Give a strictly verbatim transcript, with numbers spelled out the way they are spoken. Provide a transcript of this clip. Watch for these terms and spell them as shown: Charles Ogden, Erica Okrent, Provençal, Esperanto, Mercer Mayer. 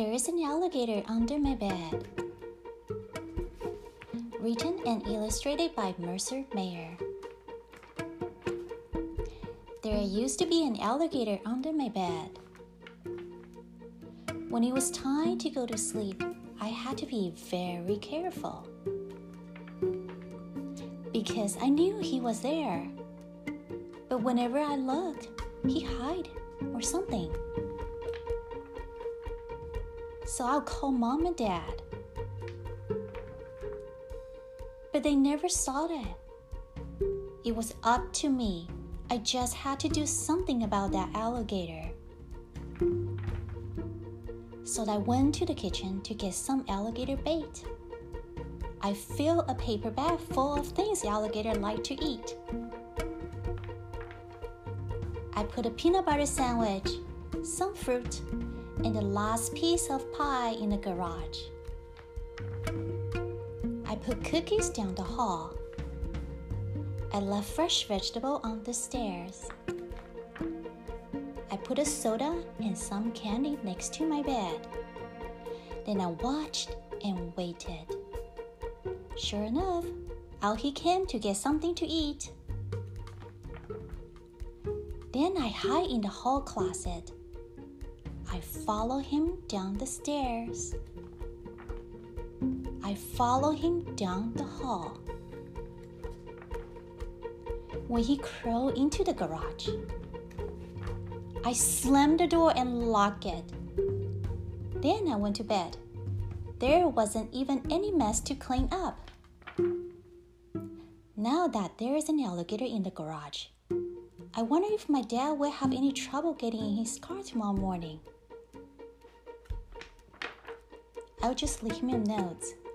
There's an Alligator Under My Bed. Written and illustrated by Mercer Mayer. There used to be an alligator under my bed. When it was time to go to sleep, I had to be very careful because I knew he was there. But whenever I looked, he hid or something.So I'll call mom and dad. But they never saw it. It was up to me. I just had to do something about that alligator. So I went to the kitchen to get some alligator bait. I filled a paper bag full of things the alligator liked to eat. I put a peanut butter sandwich, some fruit,and the last piece of pie in the garage. I put cookies down the hall. I left fresh vegetable on the stairs. I put a soda and some candy next to my bed. Then I watched and waited. Sure enough, out he came to get something to eat. Then I hide in the hall closet.I follow him down the stairs. I follow him down the hall. When he crawled into the garage, I slammed the door and locked it. Then I went to bed. There wasn't even any mess to clean up. Now that there is an alligator in the garage, I wonder if my dad will have any trouble getting in his car tomorrow morning.I'll just leave him notes.